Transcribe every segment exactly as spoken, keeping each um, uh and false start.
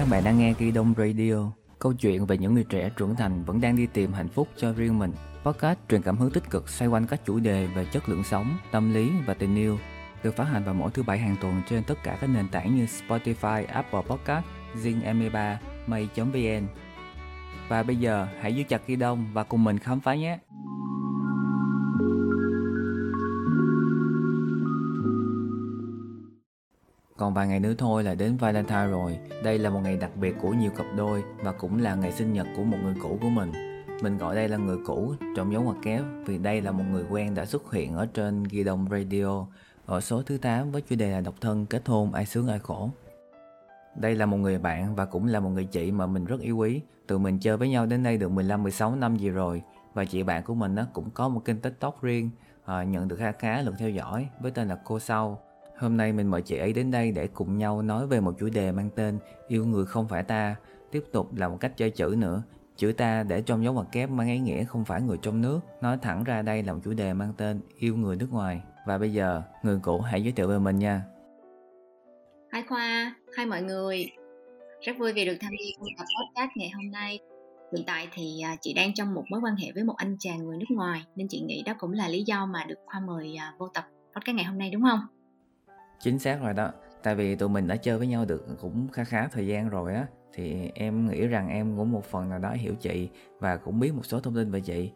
Các bạn đang nghe Kydong Radio, câu chuyện về những người trẻ trưởng thành vẫn đang đi tìm hạnh phúc cho riêng mình. Podcast truyền cảm hứng tích cực xoay quanh các chủ đề về chất lượng sống, tâm lý và tình yêu. Được phát hành vào mỗi thứ bảy hàng tuần trên tất cả các nền tảng như Spotify, Apple Podcast, Zing em pê ba, my chấm vê en. Và bây giờ hãy giữ chặt Kydong và cùng mình khám phá nhé. Còn vài ngày nữa thôi là đến Valentine rồi. Đây là một ngày đặc biệt của nhiều cặp đôi và cũng là ngày sinh nhật của một người cũ của mình. Mình gọi đây là người cũ trong dấu ngoặc kép vì đây là một người quen đã xuất hiện ở trên Kydong Radio ở số thứ tám với chủ đề là độc thân, kết hôn, ai sướng ai khổ. Đây là một người bạn và cũng là một người chị mà mình rất yêu quý. Tụi mình chơi với nhau đến nay được mười lăm mười sáu năm gì rồi. Và chị bạn của mình cũng có một kênh TikTok riêng, nhận được khá khá lượt theo dõi với tên là Cô Sau. Hôm nay mình mời chị ấy đến đây để cùng nhau nói về một chủ đề mang tên yêu người không phải ta. Tiếp tục là một cách chơi chữ nữa. Chữ ta để trong dấu ngoặc kép mang ý nghĩa không phải người trong nước. Nói thẳng ra đây là một chủ đề mang tên yêu người nước ngoài. Và bây giờ, người cũ hãy giới thiệu về mình nha. Hi Khoa, hi mọi người. Rất vui vì được tham gia podcast ngày hôm nay. Hiện tại thì chị đang trong một mối quan hệ với một anh chàng người nước ngoài, nên chị nghĩ đó cũng là lý do mà được Khoa mời vô tập podcast ngày hôm nay, đúng không? Chính xác rồi đó, tại vì tụi mình đã chơi với nhau được cũng khá khá thời gian rồi á, thì em nghĩ rằng em cũng một phần nào đó hiểu chị và cũng biết một số thông tin về chị.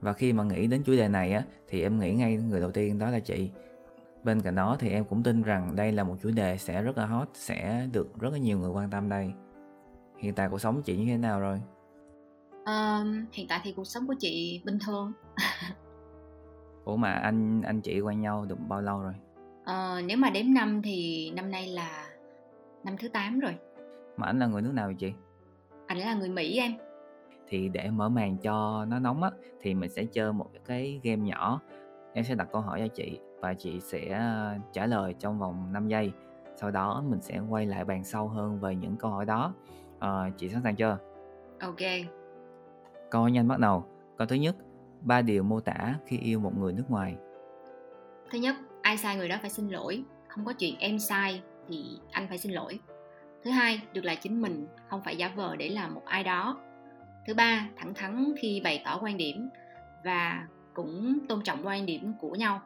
Và khi mà nghĩ đến chủ đề này á, thì em nghĩ ngay người đầu tiên đó là chị. Bên cạnh đó thì em cũng tin rằng đây là một chủ đề sẽ rất là hot, sẽ được rất là nhiều người quan tâm đây. Hiện tại cuộc sống chị như thế nào rồi? À, hiện tại thì cuộc sống của chị bình thường. Ủa mà anh anh chị quen nhau được bao lâu rồi? Ờ, nếu mà đếm năm thì năm nay là năm thứ tám rồi. Mà anh là người nước nào vậy chị? Anh là người Mỹ em. Thì để mở màn cho nó nóng á, thì mình sẽ chơi một cái game nhỏ. Em sẽ đặt câu hỏi cho chị và chị sẽ trả lời trong vòng năm giây. Sau đó mình sẽ quay lại bàn sâu hơn về những câu hỏi đó. Ờ, chị sẵn sàng chưa? Ok. Câu nhanh bắt đầu. Câu thứ nhất, ba điều mô tả khi yêu một người nước ngoài. Thứ nhất, ai sai người đó phải xin lỗi. Không có chuyện em sai thì anh phải xin lỗi. Thứ hai, được là chính mình, không phải giả vờ để làm một ai đó. Thứ ba, thẳng thắn khi bày tỏ quan điểm và cũng tôn trọng quan điểm của nhau.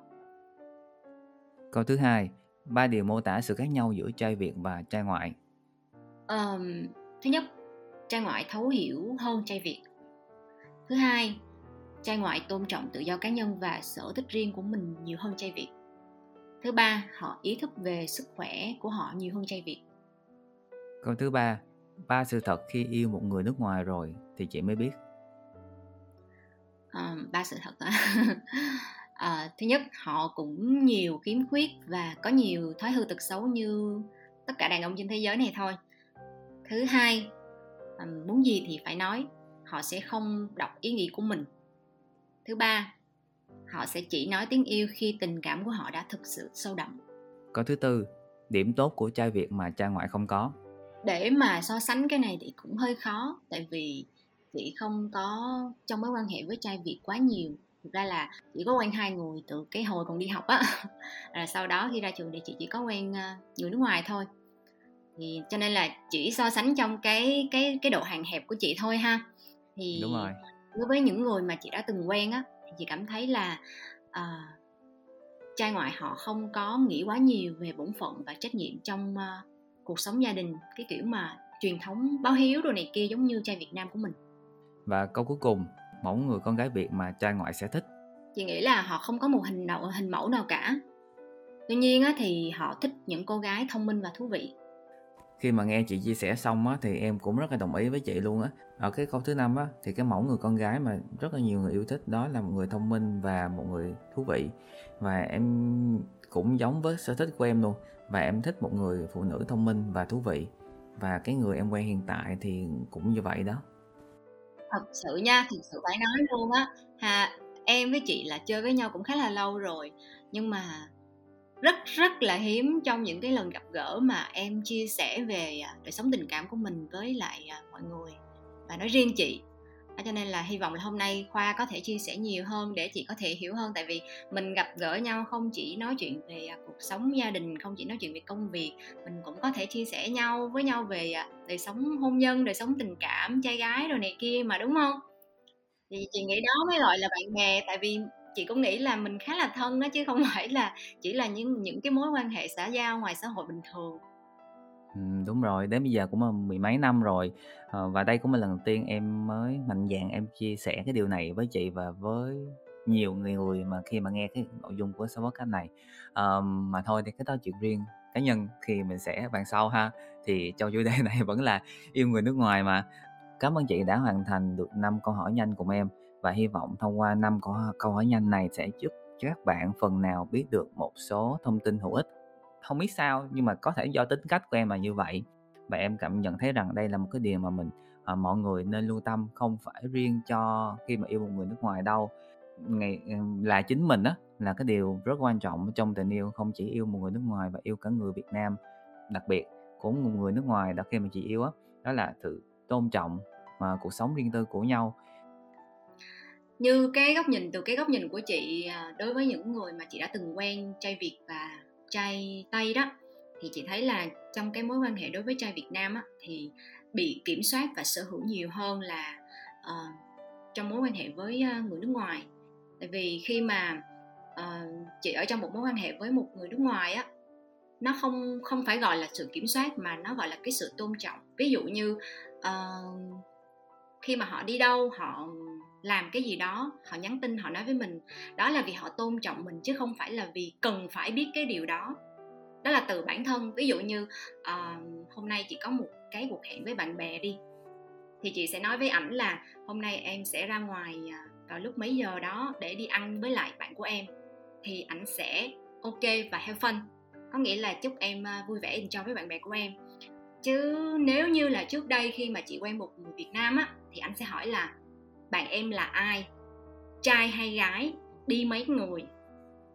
Câu thứ hai, ba điều mô tả sự khác nhau giữa trai Việt và trai ngoại. Ờ, thứ nhất, trai ngoại thấu hiểu hơn trai Việt. Thứ hai, trai ngoại tôn trọng tự do cá nhân và sở thích riêng của mình nhiều hơn trai Việt. Thứ ba, họ ý thức về sức khỏe của họ nhiều hơn trai Việt. Câu thứ ba, ba sự thật khi yêu một người nước ngoài rồi thì chị mới biết. À, ba sự thật à? À, thứ nhất, họ cũng nhiều khiếm khuyết và có nhiều thói hư tật xấu như tất cả đàn ông trên thế giới này thôi. Thứ hai, à, muốn gì thì phải nói, họ sẽ không đọc ý nghĩ của mình. Thứ ba, họ sẽ chỉ nói tiếng yêu khi tình cảm của họ đã thực sự sâu đậm. Câu thứ tư, điểm tốt của trai Việt mà trai ngoại không có. Để mà so sánh cái này thì cũng hơi khó, tại vì chị không có trong mối quan hệ với trai Việt quá nhiều. Thực ra là chỉ có quen hai người từ cái hồi còn đi học á. À, sau đó khi ra trường thì chị chỉ có quen người nước ngoài thôi. Thì cho nên là chỉ so sánh trong cái cái cái độ hàng hẹp của chị thôi ha. Thì đúng rồi. Đối với những người mà chị đã từng quen á, chị cảm thấy là uh, trai ngoại họ không có nghĩ quá nhiều về bổn phận và trách nhiệm trong uh, cuộc sống gia đình, cái kiểu mà truyền thống báo hiếu đồ này kia giống như trai Việt Nam của mình. Và câu cuối cùng, mẫu người con gái Việt mà trai ngoại sẽ thích. Chị nghĩ là họ không có một hình nào, hình mẫu nào cả. Tuy nhiên á, thì họ thích những cô gái thông minh và thú vị. Khi mà nghe chị chia sẻ xong á, thì em cũng rất là đồng ý với chị luôn á. Ở cái câu thứ năm á, thì cái mẫu người con gái mà rất là nhiều người yêu thích đó là một người thông minh và một người thú vị. Và em cũng giống với sở thích của em luôn. Và em thích một người phụ nữ thông minh và thú vị. Và cái người em quen hiện tại thì cũng như vậy đó. Thật sự nha, thật sự phải nói luôn á. Hà, em với chị là chơi với nhau cũng khá là lâu rồi. Nhưng mà rất rất là hiếm trong những cái lần gặp gỡ mà em chia sẻ về đời sống tình cảm của mình với lại mọi người. Và nói riêng chị, Cho nên là hy vọng là hôm nay Khoa có thể chia sẻ nhiều hơn để chị có thể hiểu hơn. Tại vì mình gặp gỡ nhau không chỉ nói chuyện về cuộc sống gia đình, không chỉ nói chuyện về công việc, mình cũng có thể chia sẻ nhau với nhau về đời sống hôn nhân, đời sống tình cảm, trai gái rồi này kia mà, đúng không? Thì chị nghĩ đó mới gọi là bạn bè. Tại vì chị cũng nghĩ là mình khá là thân đó, chứ không phải là chỉ là những, những cái mối quan hệ xã giao ngoài xã hội bình thường. Ừ, đúng rồi, đến bây giờ cũng mười mấy năm rồi, và đây cũng là lần đầu tiên em mới mạnh dạn em chia sẻ cái điều này với chị và với nhiều người mà khi mà nghe cái nội dung của podcast này. À, mà thôi thì cái đó chuyện riêng cá nhân thì mình sẽ bàn sau ha. Thì cho chủ đề này vẫn là yêu người nước ngoài mà. Cảm ơn chị đã hoàn thành được năm câu hỏi nhanh cùng em, và hy vọng thông qua năm câu hỏi nhanh này sẽ giúp các bạn phần nào biết được một số thông tin hữu ích. Không biết sao nhưng mà có thể do tính cách của em là như vậy, và em cảm nhận thấy rằng đây là một cái điều mà mình à, mọi người nên lưu tâm, không phải riêng cho khi mà yêu một người nước ngoài đâu. Ngày, là chính mình á, là cái điều rất quan trọng trong tình yêu, không chỉ yêu một người nước ngoài và yêu cả người Việt Nam. Đặc biệt của một người nước ngoài đó, khi mà chị yêu á, đó là sự tôn trọng mà cuộc sống riêng tư của nhau. Như cái góc nhìn, từ cái góc nhìn của chị đối với những người mà chị đã từng quen trai Việt và trai Tây đó, thì chị thấy là trong cái mối quan hệ đối với trai Việt Nam á, thì bị kiểm soát và sở hữu nhiều hơn là uh, trong mối quan hệ với uh, người nước ngoài. Tại vì khi mà uh, chị ở trong một mối quan hệ với một người nước ngoài á, nó không, không phải gọi là sự kiểm soát mà nó gọi là cái sự tôn trọng. Ví dụ như uh, khi mà họ đi đâu, họ làm cái gì đó, họ nhắn tin, họ nói với mình, đó là vì họ tôn trọng mình chứ không phải là vì cần phải biết cái điều đó. Đó là từ bản thân. Ví dụ như uh, hôm nay chị có một cái cuộc hẹn với bạn bè đi, thì chị sẽ nói với ảnh là hôm nay em sẽ ra ngoài vào lúc mấy giờ đó để đi ăn với lại bạn của em. Thì ảnh sẽ ok và have fun, có nghĩa là chúc em vui vẻ enjoy với bạn bè của em. Chứ nếu như là trước đây khi mà chị quen một người Việt Nam á, thì ảnh sẽ hỏi là bạn em là ai, trai hay gái, đi mấy người.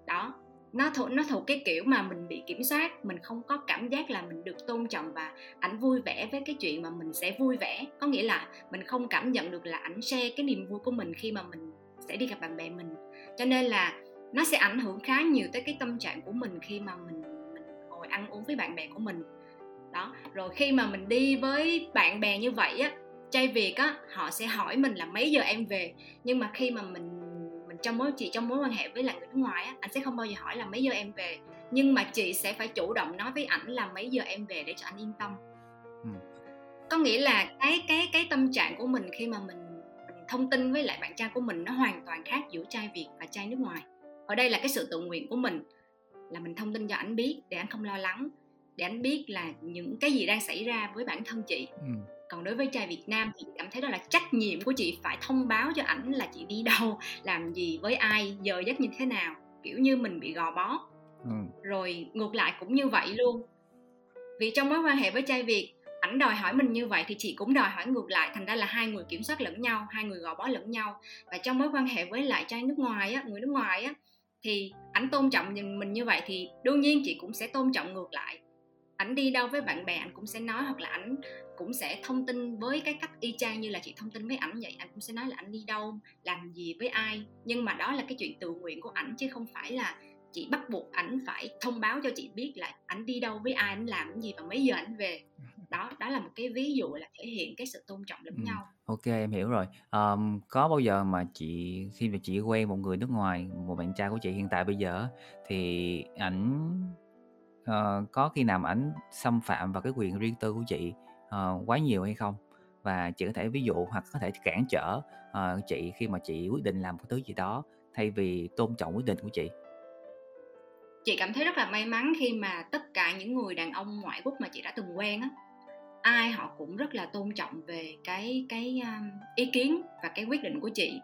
Đó, nó thuộc, nó thuộc cái kiểu mà mình bị kiểm soát, mình không có cảm giác là mình được tôn trọng và ảnh vui vẻ với cái chuyện mà mình sẽ vui vẻ. Có nghĩa là mình không cảm nhận được là ảnh share cái niềm vui của mình khi mà mình sẽ đi gặp bạn bè mình. Cho nên là nó sẽ ảnh hưởng khá nhiều tới cái tâm trạng của mình khi mà mình, mình ngồi ăn uống với bạn bè của mình. Đó, rồi khi mà mình đi với bạn bè như vậy á, trai Việt á, họ sẽ hỏi mình là mấy giờ em về. Nhưng mà khi mà mình mình trong mối chị trong mối quan hệ với lại người nước ngoài á, anh sẽ không bao giờ hỏi là mấy giờ em về, nhưng mà chị sẽ phải chủ động nói với ảnh là mấy giờ em về để cho anh yên tâm. Ừ. Có nghĩa là cái cái cái tâm trạng của mình khi mà mình, mình thông tin với lại bạn trai của mình nó hoàn toàn khác giữa trai Việt và trai nước ngoài. Ở đây là cái sự tự nguyện của mình, là mình thông tin cho ảnh biết để ảnh không lo lắng, để ảnh biết là những cái gì đang xảy ra với bản thân chị. Ừ. Còn đối với trai Việt Nam thì cảm thấy đó là trách nhiệm của chị phải thông báo cho ảnh là chị đi đâu, làm gì, với ai, giờ giấc như thế nào, kiểu như mình bị gò bó. Ừ. Rồi ngược lại cũng như vậy luôn. Vì trong mối quan hệ với trai Việt, ảnh đòi hỏi mình như vậy thì chị cũng đòi hỏi ngược lại, thành ra là hai người kiểm soát lẫn nhau, hai người gò bó lẫn nhau. Và trong mối quan hệ với lại trai nước ngoài á, người nước ngoài á, thì ảnh tôn trọng mình như vậy thì đương nhiên chị cũng sẽ tôn trọng ngược lại. Ảnh đi đâu với bạn bè ảnh cũng sẽ nói, hoặc là ảnh cũng sẽ thông tin với cái cách y chang như là chị thông tin với ảnh vậy. Ảnh cũng sẽ nói là ảnh đi đâu, làm gì, với ai. Nhưng mà đó là cái chuyện tự nguyện của ảnh, chứ không phải là chị bắt buộc ảnh phải thông báo cho chị biết là ảnh đi đâu, với ai, ảnh làm cái gì và mấy giờ ảnh về. Đó, đó là một cái ví dụ là thể hiện cái sự tôn trọng lẫn ừ. nhau. Ok, em hiểu rồi. Um, có bao giờ mà chị, khi mà chị quen một người nước ngoài, một bạn trai của chị hiện tại bây giờ, thì ảnh Uh, có khi nào ảnh xâm phạm vào cái quyền riêng tư của chị uh, quá nhiều hay không, và chị có thể ví dụ hoặc có thể cản trở uh, chị khi mà chị quyết định làm một thứ gì đó thay vì tôn trọng quyết định của chị? Chị cảm thấy rất là may mắn khi mà tất cả những người đàn ông ngoại quốc mà chị đã từng quen á, ai họ cũng rất là tôn trọng về cái cái ý kiến và cái quyết định của chị.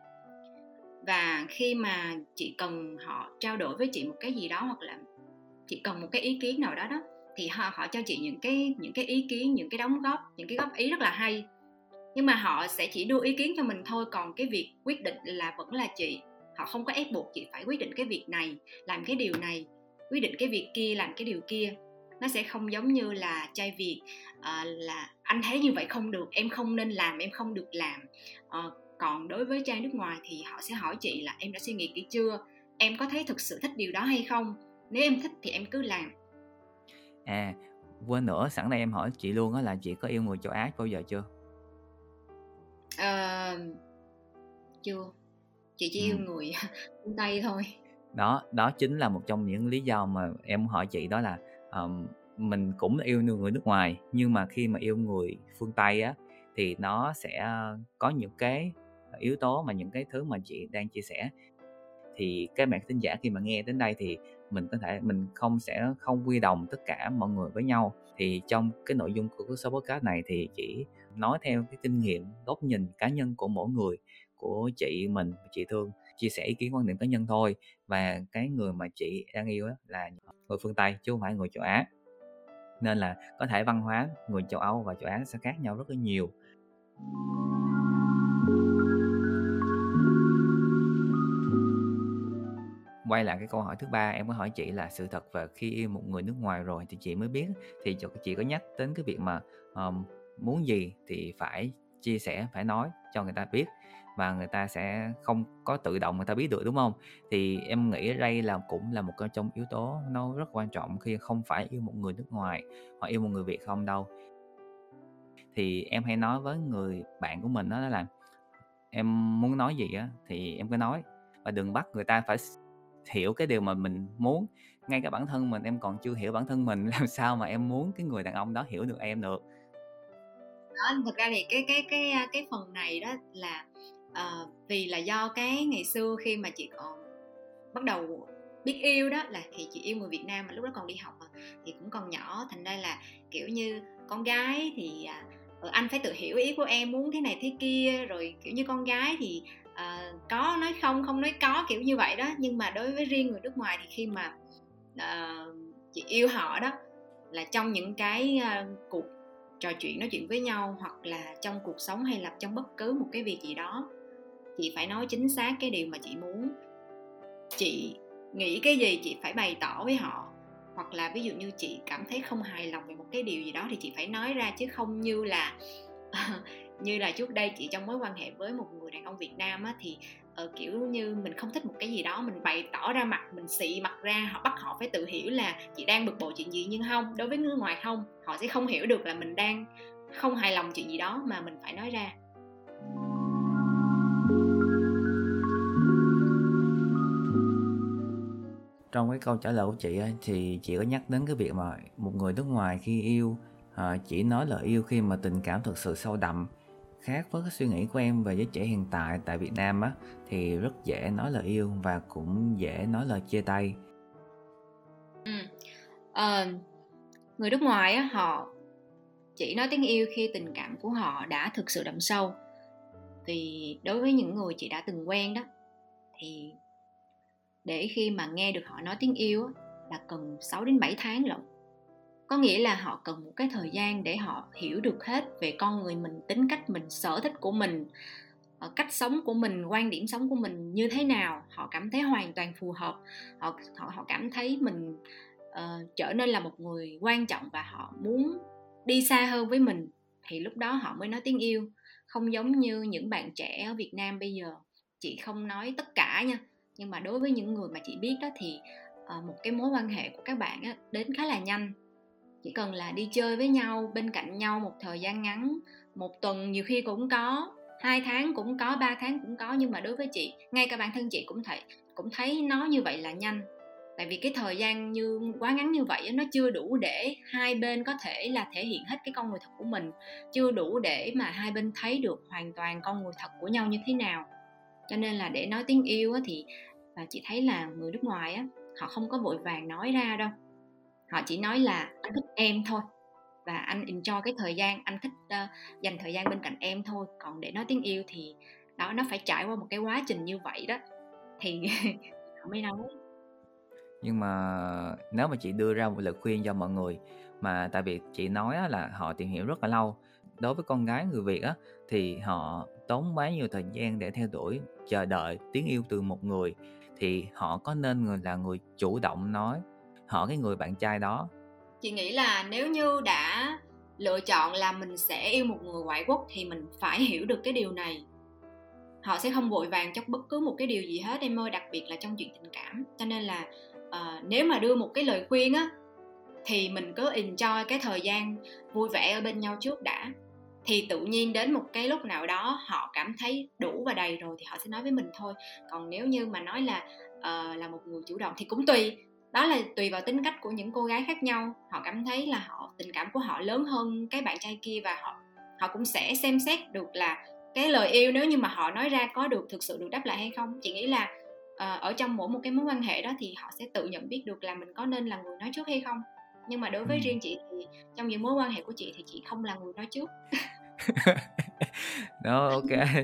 Và khi mà chị cần họ trao đổi với chị một cái gì đó, hoặc là chị cần một cái ý kiến nào đó đó, thì họ, họ cho chị những cái, những cái ý kiến, những cái đóng góp, những cái góp ý rất là hay. Nhưng mà họ sẽ chỉ đưa ý kiến cho mình thôi, còn cái việc quyết định là vẫn là chị. Họ không có ép buộc chị phải quyết định cái việc này, làm cái điều này, quyết định cái việc kia, làm cái điều kia. Nó sẽ không giống như là trai Việt, uh, là anh thấy như vậy không được, em không nên làm, em không được làm. Uh, Còn đối với trang nước ngoài thì họ sẽ hỏi chị là em đã suy nghĩ kỹ chưa, em có thấy thực sự thích điều đó hay không, nếu em thích thì em cứ làm. À, quên nữa, sẵn đây em hỏi chị luôn á, là chị có yêu người châu Á bao giờ chưa? À, chưa, chị chỉ ừ. yêu người phương Tây thôi. Đó, đó chính là một trong những lý do mà em hỏi chị, đó là um, mình cũng yêu người nước ngoài, nhưng mà khi mà yêu người phương Tây á thì nó sẽ có những cái yếu tố mà những cái thứ mà chị đang chia sẻ. Thì các bạn thính giả khi mà nghe đến đây thì mình có thể mình không sẽ không quy đồng tất cả mọi người với nhau. Thì trong cái nội dung của số podcast này thì chỉ nói theo cái kinh nghiệm, góc nhìn cá nhân của mỗi người, của chị mình, chị Thương chia sẻ ý kiến quan điểm cá nhân thôi. Và cái người mà chị đang yêu là người phương Tây chứ không phải người châu Á, nên là có thể văn hóa người châu Âu và châu Á sẽ khác nhau rất là nhiều. Quay lại cái câu hỏi thứ ba, em có hỏi chị là sự thật và khi yêu một người nước ngoài rồi thì chị mới biết, thì chị có nhắc đến cái việc mà um, muốn gì thì phải chia sẻ, phải nói cho người ta biết, và người ta sẽ không có tự động người ta biết được, đúng không? Thì em nghĩ đây là cũng là một trong yếu tố nó rất quan trọng khi không phải yêu một người nước ngoài hoặc yêu một người Việt không đâu. Thì em hay nói với người bạn của mình đó là em muốn nói gì á thì em cứ nói, và đừng bắt người ta phải hiểu cái điều mà mình muốn. Ngay cả bản thân mình, em còn chưa hiểu bản thân mình, làm sao mà em muốn cái người đàn ông đó hiểu được em được. Đó, thật ra thì cái cái cái cái phần này đó là uh, vì là do cái ngày xưa khi mà chị còn bắt đầu biết yêu đó, là thì chị yêu người Việt Nam mà lúc đó còn đi học mà, thì cũng còn nhỏ, thành ra là kiểu như con gái thì uh, anh phải tự hiểu ý của em muốn thế này thế kia, rồi kiểu như con gái thì uh, có nói không, không nói có, kiểu như vậy đó. Nhưng mà đối với riêng người nước ngoài thì khi mà uh, chị yêu họ đó, là trong những cái uh, cuộc trò chuyện, nói chuyện với nhau, hoặc là trong cuộc sống, hay là trong bất cứ một cái việc gì đó, chị phải nói chính xác cái điều mà chị muốn. Chị nghĩ cái gì chị phải bày tỏ với họ. Hoặc là ví dụ như chị cảm thấy không hài lòng về một cái điều gì đó thì chị phải nói ra, chứ không như là như là trước đây chị trong mối quan hệ với một người đàn ông Việt Nam á, thì uh, kiểu như mình không thích một cái gì đó, mình bày tỏ ra mặt, mình xị mặt ra, họ bắt họ phải tự hiểu là chị đang bực bội chuyện gì. Nhưng không, đối với người ngoài không, họ sẽ không hiểu được là mình đang không hài lòng chuyện gì đó, mà mình phải nói ra. Trong cái câu trả lời của chị ấy, thì chị có nhắc đến cái việc mà một người nước ngoài khi yêu à, chỉ nói lời yêu khi mà tình cảm thực sự sâu đậm. Khác với cái suy nghĩ của em về giới trẻ hiện tại tại Việt Nam á, thì rất dễ nói lời yêu và cũng dễ nói lời chia tay. Ừ. À, người nước ngoài á, họ chỉ nói tiếng yêu khi tình cảm của họ đã thực sự đậm sâu. Thì đối với những người chị đã từng quen đó, thì để khi mà nghe được họ nói tiếng yêu á, là cần sáu đến bảy tháng lận. Có nghĩa là họ cần một cái thời gian để họ hiểu được hết về con người mình, tính cách mình, sở thích của mình, cách sống của mình, quan điểm sống của mình như thế nào. Họ cảm thấy hoàn toàn phù hợp, họ, họ, họ cảm thấy mình uh, trở nên là một người quan trọng và họ muốn đi xa hơn với mình. Thì lúc đó họ mới nói tiếng yêu. Không giống như những bạn trẻ ở Việt Nam bây giờ, chị không nói tất cả nha, nhưng mà đối với những người mà chị biết đó thì uh, một cái mối quan hệ của các bạn á, đến khá là nhanh. Chỉ cần là đi chơi với nhau, bên cạnh nhau một thời gian ngắn, một tuần nhiều khi cũng có, hai tháng cũng có, ba tháng cũng có. Nhưng mà đối với chị, ngay cả bản thân chị cũng thấy, cũng thấy nó như vậy là nhanh. Tại vì cái thời gian như quá ngắn như vậy nó chưa đủ để hai bên có thể là thể hiện hết cái con người thật của mình, chưa đủ để mà hai bên thấy được hoàn toàn con người thật của nhau như thế nào. Cho nên là để nói tiếng yêu thì chị thấy là người nước ngoài họ không có vội vàng nói ra đâu. Họ chỉ nói là anh thích em thôi, và anh enjoy cái thời gian, anh thích uh, dành thời gian bên cạnh em thôi. Còn để nói tiếng yêu thì đó, nó phải trải qua một cái quá trình như vậy đó thì họ mới nói. Nhưng mà nếu mà chị đưa ra một lời khuyên cho mọi người, mà tại vì chị nói là họ tìm hiểu rất là lâu, đối với con gái người Việt á, thì họ tốn quá nhiều thời gian để theo đuổi, chờ đợi tiếng yêu từ một người, thì họ có nên là người chủ động nói hỏi cái người bạn trai đó? Chị nghĩ là nếu như đã lựa chọn là mình sẽ yêu một người ngoại quốc thì mình phải hiểu được cái điều này. họ sẽ không vội vàng trong bất cứ một cái điều gì hết em ơi, đặc biệt là trong chuyện tình cảm. Cho nên là uh, nếu mà đưa một cái lời khuyên á thì mình cứ enjoy cái thời gian vui vẻ ở bên nhau trước đã, thì tự nhiên đến một cái lúc nào đó họ cảm thấy đủ và đầy rồi thì họ sẽ nói với mình thôi. Còn nếu như mà nói là uh, là một người chủ động thì cũng tùy, đó là tùy vào tính cách của những cô gái khác nhau. Họ cảm thấy là họ tình cảm của họ lớn hơn cái bạn trai kia, và họ họ cũng sẽ xem xét được là cái lời yêu nếu như mà họ nói ra có được thực sự được đáp lại hay không. Chị nghĩ là uh, ở trong mỗi một cái mối quan hệ đó thì họ sẽ tự nhận biết được là mình có nên là người nói trước hay không. Nhưng mà đối với riêng chị thì trong những mối quan hệ của chị thì chị không là người nói trước. Đó, ok.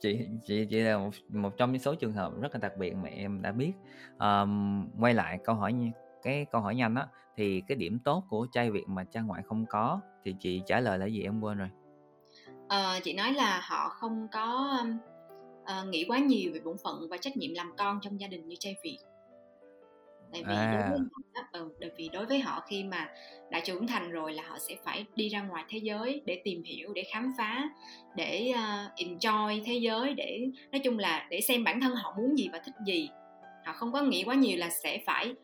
Chị chị chị là một một trong những số trường hợp rất là đặc biệt mà em đã biết. Um, quay lại câu hỏi cái câu hỏi nhanh á, thì cái điểm tốt của trai Việt mà trai ngoại không có thì chị trả lời là gì em quên rồi. À, chị nói là họ không có uh, nghĩ quá nhiều về bổn phận và trách nhiệm làm con trong gia đình như trai Việt. Tại vì, à. đối với họ, ừ, tại vì đối với họ khi mà đã trưởng thành rồi là họ sẽ phải đi ra ngoài thế giới để tìm hiểu, để khám phá, để uh, enjoy thế giới, để nói chung là để xem bản thân họ muốn gì và thích gì. Họ không có nghĩ quá nhiều là sẽ phải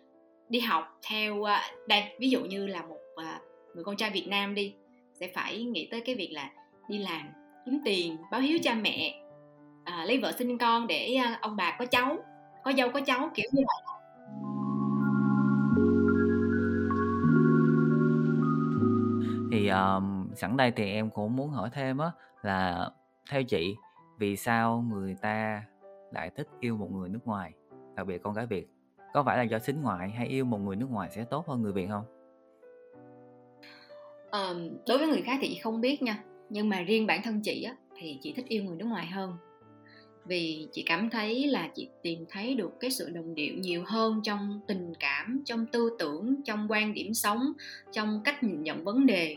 đi học theo uh, đây ví dụ như là một uh, người con trai Việt Nam đi sẽ phải nghĩ tới cái việc là đi làm kiếm tiền, báo hiếu cha mẹ, uh, lấy vợ sinh con để uh, ông bà có cháu, có dâu có cháu, kiểu như vậy. Thì um, sẵn đây thì em cũng muốn hỏi thêm á là theo chị vì sao người ta lại thích yêu một người nước ngoài, đặc biệt con gái Việt? Có phải là do sính ngoại hay yêu một người nước ngoài sẽ tốt hơn người Việt không? Um, đối với người khác thì chị không biết nha, nhưng mà riêng bản thân chị á thì chị thích yêu người nước ngoài hơn, vì chị cảm thấy là chị tìm thấy được cái sự đồng điệu nhiều hơn trong tình cảm, trong tư tưởng, trong quan điểm sống, trong cách nhìn nhận vấn đề.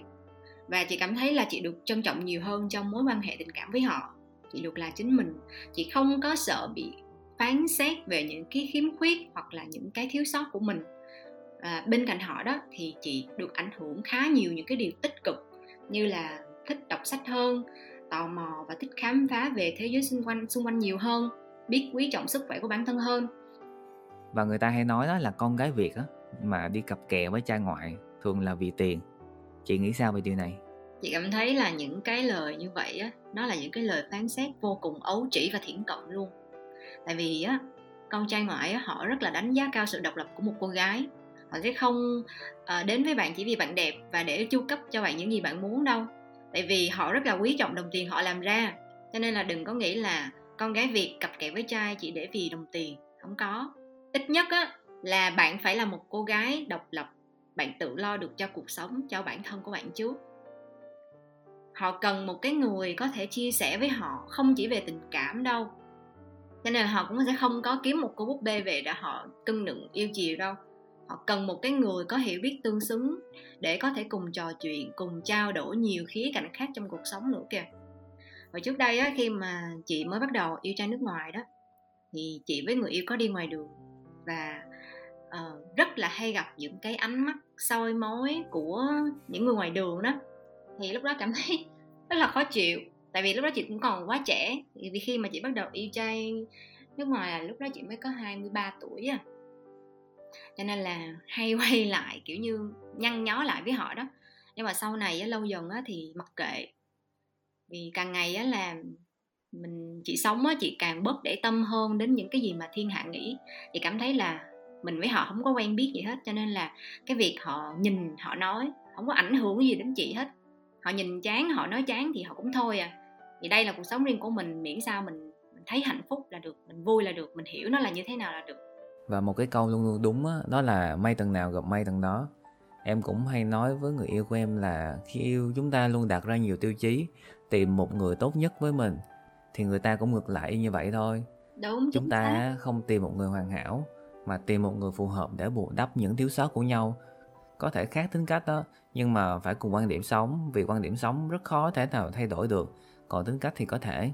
Và chị cảm thấy là chị được trân trọng nhiều hơn trong mối quan hệ tình cảm với họ. Chị được là chính mình, chị không có sợ bị phán xét về những cái khiếm khuyết hoặc là những cái thiếu sót của mình. À, bên cạnh họ đó thì chị được ảnh hưởng khá nhiều những cái điều tích cực, như là thích đọc sách hơn, tò mò và thích khám phá về thế giới xung quanh xung quanh nhiều hơn, biết quý trọng sức khỏe của bản thân hơn. Và người ta hay nói đó là con gái Việt á mà đi cặp kè với trai ngoại thường là vì tiền. Chị nghĩ sao về điều này? Chị cảm thấy là những cái lời như vậy á, nó là những cái lời phán xét vô cùng ấu trĩ và thiển cận luôn. Tại vì á, con trai ngoại á, họ rất là đánh giá cao sự độc lập của một cô gái. Họ sẽ không à, đến với bạn chỉ vì bạn đẹp và để chu cấp cho bạn những gì bạn muốn đâu. Tại vì họ rất là quý trọng đồng tiền họ làm ra. Cho nên là đừng có nghĩ là con gái Việt cặp kè với trai chỉ để vì đồng tiền. Không có. Ít nhất á, là bạn phải là một cô gái độc lập. Bạn tự lo được cho cuộc sống, cho bản thân của bạn trước. Họ cần một cái người có thể chia sẻ với họ, không chỉ về tình cảm đâu. Cho nên là họ cũng sẽ không có kiếm một cô búp bê về để họ cưng nựng yêu chiều đâu. Họ cần một cái người có hiểu biết tương xứng để có thể cùng trò chuyện, cùng trao đổi nhiều khía cạnh khác trong cuộc sống nữa kìa. Và trước đây á, khi mà chị mới bắt đầu yêu trai nước ngoài đó, thì chị với người yêu có đi ngoài đường và uh, rất là hay gặp những cái ánh mắt soi mói của những người ngoài đường đó. Thì lúc đó cảm thấy rất là khó chịu. Tại vì lúc đó chị cũng còn quá trẻ. Vì khi mà chị bắt đầu yêu trai nước ngoài là lúc đó chị mới có hai mươi ba tuổi à. Cho nên là hay quay lại kiểu như nhăn nhó lại với họ đó. Nhưng mà sau này á, lâu dần á, thì mặc kệ. Vì càng ngày á, là mình chị sống á, chị càng bớt để tâm hơn đến những cái gì mà thiên hạ nghĩ. Chị cảm thấy là mình với họ không có quen biết gì hết. Cho nên là cái việc họ nhìn, họ nói không có ảnh hưởng gì đến chị hết. Họ nhìn chán, họ nói chán thì họ cũng thôi à. Vì đây là cuộc sống riêng của mình. Miễn sao mình, mình thấy hạnh phúc là được, mình vui là được, mình hiểu nó là như thế nào là được. Và một cái câu luôn luôn đúng đó, đó là may tầng nào gặp may tầng đó. Em cũng hay nói với người yêu của em là khi yêu chúng ta luôn đặt ra nhiều tiêu chí, tìm một người tốt nhất với mình, thì người ta cũng ngược lại như vậy thôi. Đúng, chúng ta đó. Không tìm một người hoàn hảo mà tìm một người phù hợp để bù đắp những thiếu sót của nhau. Có thể khác tính cách đó, nhưng mà phải cùng quan điểm sống, vì quan điểm sống rất khó thể nào thay đổi được, còn tính cách thì có thể.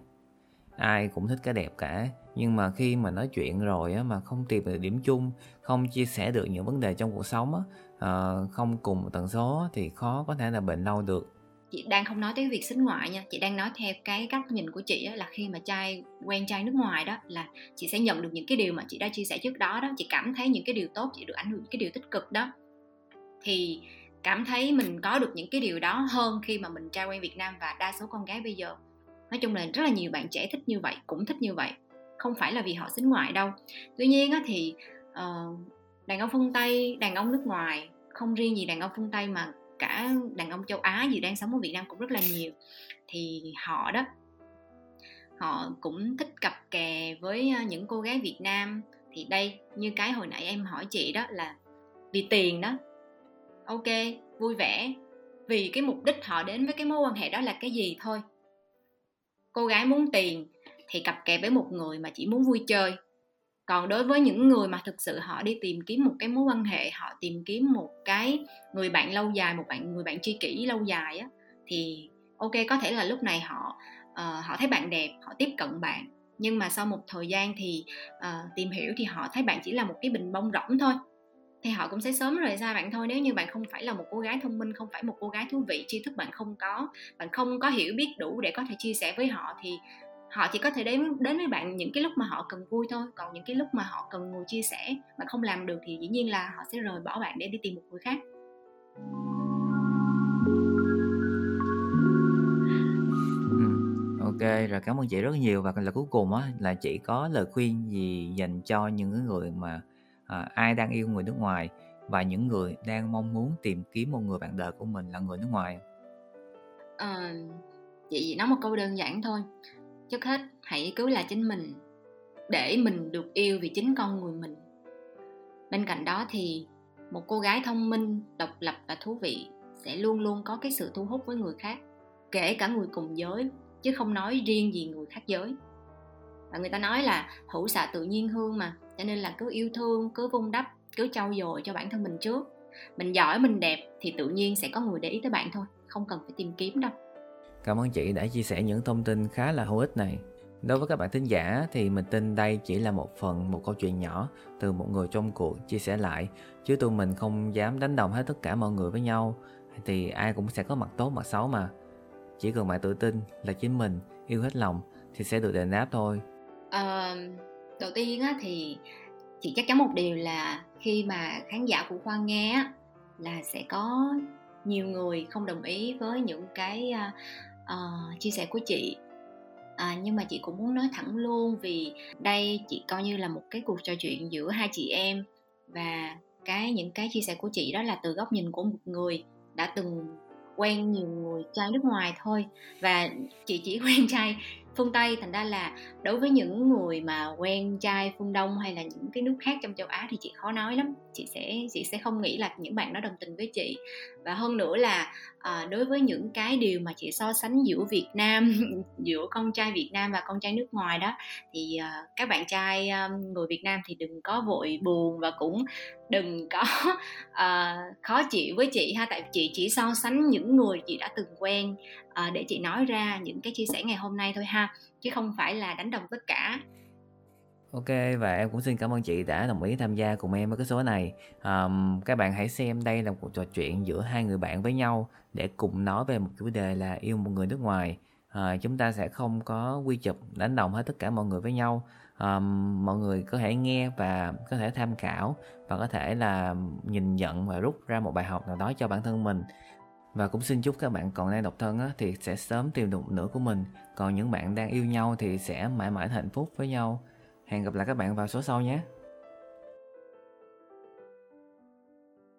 Ai cũng thích cái đẹp cả, nhưng mà khi mà nói chuyện rồi á, mà không tìm được điểm chung, không chia sẻ được những vấn đề trong cuộc sống á, à, không cùng tần số thì khó có thể là bền lâu được. chị đang không nói tới việc sính ngoại nha, chị đang nói theo cái cách nhìn của chị á, là khi mà trai quen trai nước ngoài đó là chị sẽ nhận được những cái điều mà chị đã chia sẻ trước đó đó, chị cảm thấy những cái điều tốt, chị được ảnh hưởng những cái điều tích cực đó, thì cảm thấy mình có được những cái điều đó hơn khi mà mình trai quen Việt Nam. Và đa số con gái bây giờ, nói chung là rất là nhiều bạn trẻ thích như vậy, cũng thích như vậy, không phải là vì họ sính ngoại đâu. Tuy nhiên á, thì uh, đàn ông phương Tây, đàn ông nước ngoài, không riêng gì đàn ông phương Tây mà cả đàn ông châu Á gì đang sống ở Việt Nam cũng rất là nhiều, thì họ đó họ cũng thích cặp kè với những cô gái Việt Nam. Thì đây như cái hồi nãy em hỏi chị đó, là vì tiền đó, ok, vui vẻ, vì cái mục đích họ đến với cái mối quan hệ đó là cái gì thôi. Cô gái muốn tiền thì cặp kè với một người mà chỉ muốn vui chơi. Còn đối với những người mà thực sự họ đi tìm kiếm một cái mối quan hệ, họ tìm kiếm một cái người bạn lâu dài, một bạn người bạn tri kỷ lâu dài á, thì ok, có thể là lúc này họ uh, họ thấy bạn đẹp, họ tiếp cận bạn, nhưng mà sau một thời gian thì uh, tìm hiểu thì họ thấy bạn chỉ là một cái bình bông rỗng thôi, thì họ cũng sẽ sớm rời xa bạn thôi. Nếu như bạn không phải là một cô gái thông minh, không phải một cô gái thú vị, tri thức bạn không có, bạn không có hiểu biết đủ để có thể chia sẻ với họ, thì họ chỉ có thể đến đến với bạn những cái lúc mà họ cần vui thôi. Còn những cái lúc mà họ cần ngồi chia sẻ mà không làm được thì dĩ nhiên là họ sẽ rời bỏ bạn để đi tìm một người khác. Ừ, ok, rồi cảm ơn chị rất nhiều. Và là cuối cùng á, là chị có lời khuyên gì dành cho những người mà à, ai đang yêu người nước ngoài và những người đang mong muốn tìm kiếm một người bạn đời của mình là người nước ngoài? À, chị nói một câu đơn giản thôi. Trước hết hãy cứ là chính mình, để mình được yêu vì chính con người mình. Bên cạnh đó thì một cô gái thông minh, độc lập và thú vị sẽ luôn luôn có cái sự thu hút với người khác, kể cả người cùng giới, chứ không nói riêng gì người khác giới. Và người ta nói là hữu xạ tự nhiên hương mà, cho nên là cứ yêu thương, cứ vun đắp, cứ trau dồi cho bản thân mình trước. Mình giỏi, mình đẹp thì tự nhiên sẽ có người để ý tới bạn thôi, không cần phải tìm kiếm đâu. Cảm ơn chị đã chia sẻ những thông tin khá là hữu ích này. Đối với các bạn thính giả thì mình tin đây chỉ là một phần, một câu chuyện nhỏ từ một người trong cuộc chia sẻ lại, chứ tụi mình không dám đánh đồng hết tất cả mọi người với nhau, thì ai cũng sẽ có mặt tốt mặt xấu mà. Chỉ cần bạn tự tin là chính mình, yêu hết lòng thì sẽ được đền đáp thôi. À, đầu tiên á, thì chị chắc chắn một điều là khi mà khán giả của Khoa nghe á, là sẽ có nhiều người không đồng ý với những cái Uh, chia sẻ của chị, à, nhưng mà chị cũng muốn nói thẳng luôn, vì đây chị coi như là một cái cuộc trò chuyện giữa hai chị em, và cái những cái chia sẻ của chị đó là từ góc nhìn của một người đã từng quen nhiều người trai nước ngoài thôi, và chị chỉ quen trai phương Tây. Thành ra là đối với những người mà quen trai phương Đông hay là những cái nước khác trong châu Á thì chị khó nói lắm, chị sẽ chị sẽ không nghĩ là những bạn đó đồng tình với chị. Và hơn nữa là à, đối với những cái điều mà chị so sánh giữa Việt Nam giữa con trai Việt Nam và con trai nước ngoài đó, thì à, các bạn trai à, người Việt Nam thì đừng có vội buồn và cũng đừng có à, khó chịu với chị ha, tại chị chỉ so sánh những người chị đã từng quen à, để chị nói ra những cái chia sẻ ngày hôm nay thôi ha, chứ không phải là đánh đồng tất cả. Ok, và em cũng xin cảm ơn chị đã đồng ý tham gia cùng em với cái số này. Um, các bạn hãy xem đây là một cuộc trò chuyện giữa hai người bạn với nhau để cùng nói về một chủ đề là yêu một người nước ngoài. Uh, chúng ta sẽ không có quy chụp đánh đồng hết tất cả mọi người với nhau. Um, mọi người có thể nghe và có thể tham khảo và có thể là nhìn nhận và rút ra một bài học nào đó cho bản thân mình. Và cũng xin chúc các bạn còn đang độc thân á, thì sẽ sớm tìm được nửa của mình. Còn những bạn đang yêu nhau thì sẽ mãi mãi hạnh phúc với nhau. Hẹn gặp lại các bạn vào số sau nhé.